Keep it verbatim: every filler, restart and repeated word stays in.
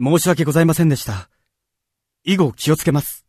申し訳ございませんでした。以後気をつけます。